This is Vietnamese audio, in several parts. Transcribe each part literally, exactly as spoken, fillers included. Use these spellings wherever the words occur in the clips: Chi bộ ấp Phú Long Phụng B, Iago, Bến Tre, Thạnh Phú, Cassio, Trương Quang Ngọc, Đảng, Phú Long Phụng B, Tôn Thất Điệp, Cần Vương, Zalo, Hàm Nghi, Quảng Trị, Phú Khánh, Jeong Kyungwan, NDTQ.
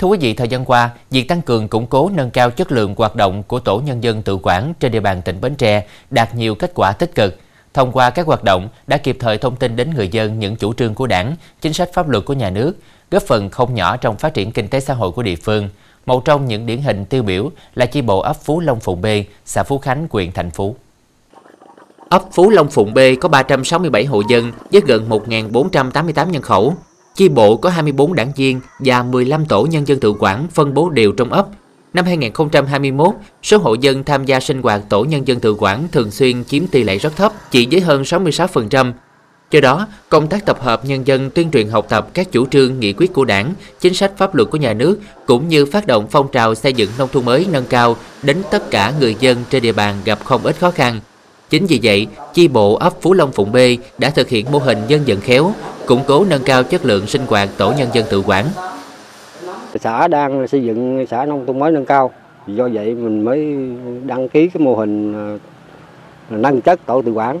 Thưa quý vị, thời gian qua, việc tăng cường củng cố nâng cao chất lượng hoạt động của tổ nhân dân tự quản trên địa bàn tỉnh Bến Tre đạt nhiều kết quả tích cực. Thông qua các hoạt động đã kịp thời thông tin đến người dân những chủ trương của Đảng, chính sách pháp luật của nhà nước, góp phần không nhỏ trong phát triển kinh tế xã hội của địa phương. Một trong những điển hình tiêu biểu là chi bộ ấp Phú Long Phụng B, xã Phú Khánh, huyện Thạnh Phú. Ấp Phú Long Phụng B có ba trăm sáu mươi bảy hộ dân với gần một nghìn bốn trăm tám mươi tám nhân khẩu. Chi bộ có hai mươi tư đảng viên và mười lăm tổ nhân dân tự quản phân bố đều trong ấp. Năm hai nghìn không trăm hai mươi mốt, số hộ dân tham gia sinh hoạt tổ nhân dân tự quản thường xuyên chiếm tỷ lệ rất thấp, chỉ với hơn sáu mươi sáu phần trăm. Do đó, công tác tập hợp nhân dân tuyên truyền học tập các chủ trương nghị quyết của Đảng, chính sách pháp luật của nhà nước, cũng như phát động phong trào xây dựng nông thôn mới nâng cao đến tất cả người dân trên địa bàn gặp không ít khó khăn. Chính vì vậy, chi bộ ấp Phú Long Phụng B đã thực hiện mô hình dân vận khéo, củng cố nâng cao chất lượng sinh hoạt tổ nhân dân tự quản. Xã đang xây dựng xã nông thôn mới nâng cao, do vậy mình mới đăng ký cái mô hình nâng chất tổ tự quản.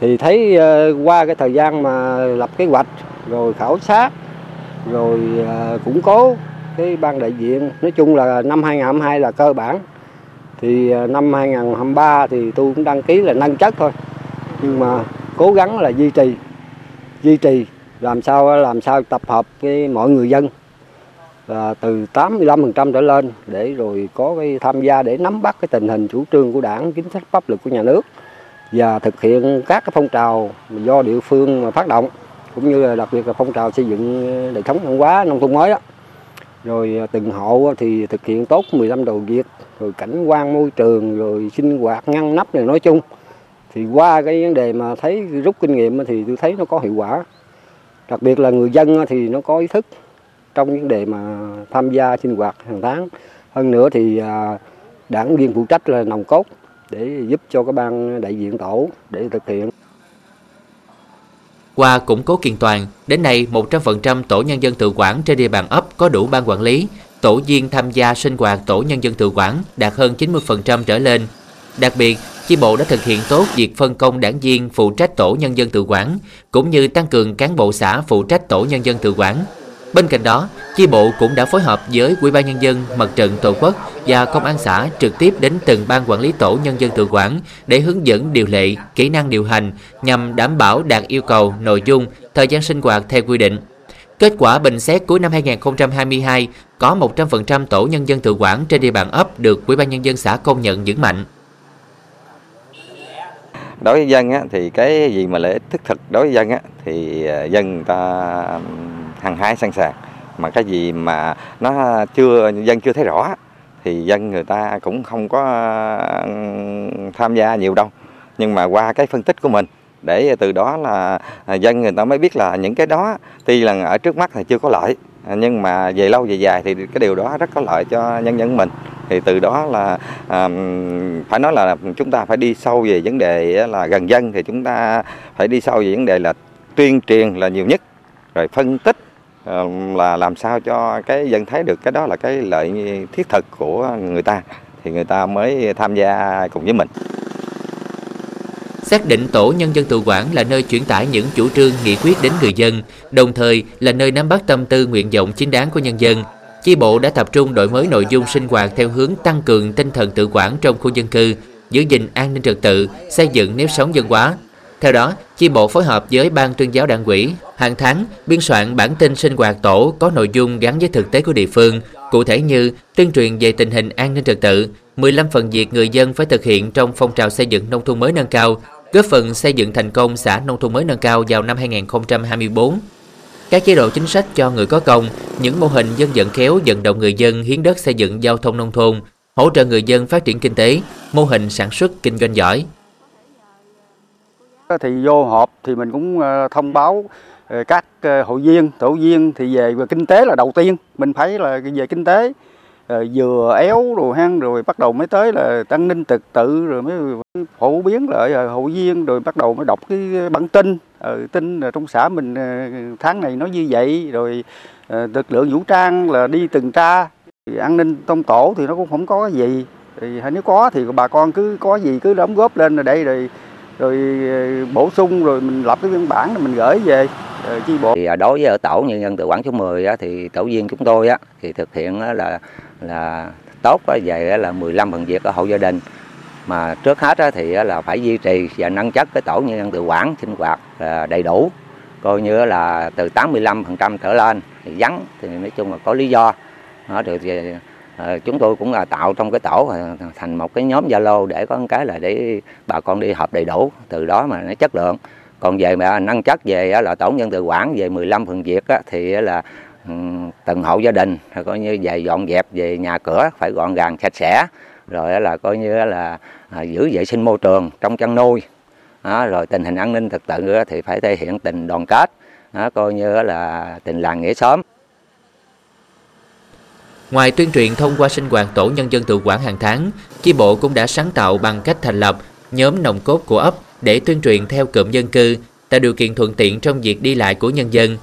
Thì thấy qua cái thời gian mà lập kế hoạch, rồi khảo sát, rồi củng cố cái ban đại diện, nói chung là năm hai nghìn không trăm hai mươi hai là cơ bản. Thì năm hai nghìn không trăm hai mươi ba thì tôi cũng đăng ký là nâng chất thôi, nhưng mà cố gắng là duy trì, duy trì làm sao làm sao tập hợp cái mọi người dân là từ tám mươi lăm phần trăm trở lên để rồi có cái tham gia để nắm bắt cái tình hình chủ trương của Đảng, chính sách pháp luật của nhà nước và thực hiện các cái phong trào do địa phương mà phát động, cũng như là đặc biệt là phong trào xây dựng đời sống văn hóa nông thôn mới đó. Rồi từng hộ thì thực hiện tốt mười lăm đầu việc, rồi cảnh quan môi trường, rồi sinh hoạt ngăn nắp này, nói chung thì qua cái vấn đề mà thấy rút kinh nghiệm thì tôi thấy nó có hiệu quả. Đặc biệt là người dân thì nó có ý thức trong vấn đề mà tham gia sinh hoạt hàng tháng. Hơn nữa thì đảng viên phụ trách là nòng cốt để giúp cho các ban đại diện tổ để thực hiện. Qua củng cố kiện toàn, đến nay một trăm phần trăm tổ nhân dân tự quản trên địa bàn ấp có đủ ban quản lý, tổ viên tham gia sinh hoạt tổ nhân dân tự quản đạt hơn chín mươi phần trăm trở lên. Đặc biệt, chi bộ đã thực hiện tốt việc phân công đảng viên phụ trách tổ nhân dân tự quản, cũng như tăng cường cán bộ xã phụ trách tổ nhân dân tự quản. Bên cạnh đó, chi bộ cũng đã phối hợp với Ủy ban Nhân dân, Mặt trận Tổ quốc và Công an xã trực tiếp đến từng ban quản lý tổ nhân dân tự quản để hướng dẫn điều lệ, kỹ năng điều hành nhằm đảm bảo đạt yêu cầu, nội dung, thời gian sinh hoạt theo quy định. Kết quả bình xét cuối năm hai nghìn không trăm hai mươi hai, có một trăm phần trăm tổ nhân dân tự quản trên địa bàn ấp được Ủy ban Nhân dân xã công nhận vững mạnh. Đối với dân á, thì cái gì mà lợi ích thiết thực đối với dân á, thì dân ta hăng hái sẵn sàng, mà cái gì mà nó chưa dân chưa thấy rõ thì dân người ta cũng không có tham gia nhiều đâu. Nhưng mà qua cái phân tích của mình, để từ đó là dân người ta mới biết là những cái đó tuy là ở trước mắt thì chưa có lợi, nhưng mà về lâu về dài thì cái điều đó rất có lợi cho nhân dân mình. Thì từ đó là phải nói là chúng ta phải đi sâu về vấn đề là gần dân, thì chúng ta phải đi sâu về vấn đề là tuyên truyền là nhiều nhất, rồi phân tích là làm sao cho cái dân thấy được cái đó là cái lợi thiết thực của người ta, thì người ta mới tham gia cùng với mình. Xác định tổ nhân dân tự quản là nơi chuyển tải những chủ trương nghị quyết đến người dân, đồng thời là nơi nắm bắt tâm tư nguyện vọng chính đáng của nhân dân. Chi bộ đã tập trung đổi mới nội dung sinh hoạt theo hướng tăng cường tinh thần tự quản trong khu dân cư, giữ gìn an ninh trật tự, xây dựng nếp sống văn hóa. Theo đó, chi bộ phối hợp với Ban Tuyên giáo Đảng ủy, hàng tháng biên soạn bản tin sinh hoạt tổ có nội dung gắn với thực tế của địa phương, cụ thể như tuyên truyền về tình hình an ninh trật tự, mười lăm phần việc người dân phải thực hiện trong phong trào xây dựng nông thôn mới nâng cao, góp phần xây dựng thành công xã nông thôn mới nâng cao vào năm hai nghìn không trăm hai mươi tư. Các chế độ chính sách cho người có công, những mô hình dân vận khéo vận động người dân hiến đất xây dựng giao thông nông thôn, hỗ trợ người dân phát triển kinh tế, mô hình sản xuất kinh doanh giỏi. Thì vô họp thì mình cũng thông báo các hội viên, tổ viên thì về, về kinh tế là đầu tiên, mình phải là về kinh tế, vừa éo đồ hang rồi bắt đầu mới tới là an ninh trật tự, rồi mới phổ biến lại hội viên, rồi bắt đầu mới đọc cái bản tin, ừ, tin là trong xã mình tháng này nó như vậy, rồi lực lượng vũ trang là đi tuần tra, an ninh trong tổ thì nó cũng không có gì, thì nếu có thì bà con cứ có gì cứ đóng góp lên ở đây rồi. rồi bổ sung, rồi mình lập cái biên bản rồi mình gửi về. chi bộ. Thì đối với ở tổ nhân dân tự quản số mười á, thì tổ viên chúng tôi á, thì thực hiện á, là là tốt á, về là mười lăm phần việc ở hộ gia đình. Mà trước hết á, thì á, là phải duy trì và nâng chất cái tổ nhân dân tự quản sinh hoạt à, đầy đủ, coi như là từ tám mươi lăm phần trăm trở lên thì vắng, thì nói chung là có lý do. Đó, được về chúng tôi cũng là tạo trong cái tổ thành một cái nhóm Zalo để có cái là để bà con đi họp đầy đủ, từ đó mà nó chất lượng. Còn về mà nâng chất về là tổ nhân tự quản về mười lăm phần việc á, thì là từng hộ gia đình coi như về dọn dẹp về nhà cửa phải gọn gàng sạch sẽ, rồi là coi như là giữ vệ sinh môi trường trong chăn nuôi. Đó, rồi tình hình an ninh trật tự thì phải thể hiện tình đoàn kết, đó, coi như là tình làng nghĩa xóm. Ngoài tuyên truyền thông qua sinh hoạt tổ nhân dân tự quản hàng tháng, chi bộ cũng đã sáng tạo bằng cách thành lập nhóm nòng cốt của ấp để tuyên truyền theo cụm dân cư, tạo điều kiện thuận tiện trong việc đi lại của nhân dân.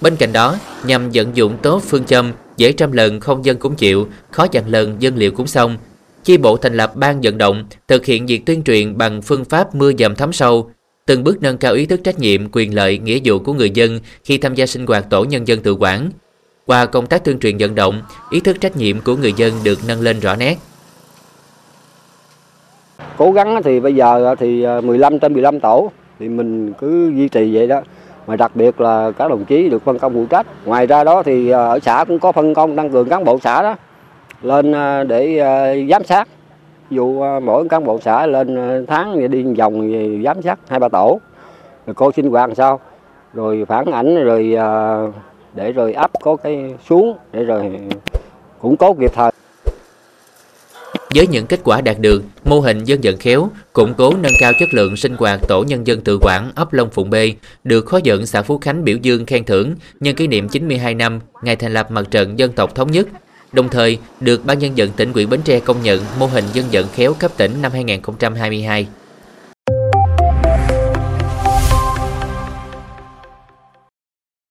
Bên cạnh đó, nhằm vận dụng tốt phương châm dễ trăm lần không dân cũng chịu, khó dặn lần dân liệu cũng xong, chi bộ thành lập ban vận động thực hiện việc tuyên truyền bằng phương pháp mưa dầm thấm sâu, từng bước nâng cao ý thức trách nhiệm, quyền lợi, nghĩa vụ của người dân khi tham gia sinh hoạt tổ nhân dân tự quản. Qua công tác tuyên truyền vận động, ý thức trách nhiệm của người dân được nâng lên rõ nét. Cố gắng thì bây giờ thì mười lăm trên mười lăm tổ thì mình cứ duy trì vậy đó. Mà đặc biệt là các đồng chí được phân công phụ trách. Ngoài ra đó thì ở xã cũng có phân công tăng cường cán bộ xã đó lên để giám sát. Ví dụ mỗi cán bộ xã lên tháng đi vòng về giám sát hai ba tổ, rồi cô sinh hoạt làm sao, rồi phản ảnh rồi. Để rồi ấp có cái xuống, để rồi củng cố kịp thời. Với những kết quả đạt được, mô hình dân vận khéo, củng cố nâng cao chất lượng sinh hoạt tổ nhân dân tự quản ấp Long Phụng B, được Khối Vận xã Phú Khánh biểu dương khen thưởng nhân kỷ niệm chín mươi hai năm ngày thành lập Mặt trận Dân tộc Thống nhất, đồng thời được Ban Nhân dân tỉnh ủy Bến Tre công nhận mô hình dân vận khéo cấp tỉnh năm hai nghìn không trăm hai mươi hai.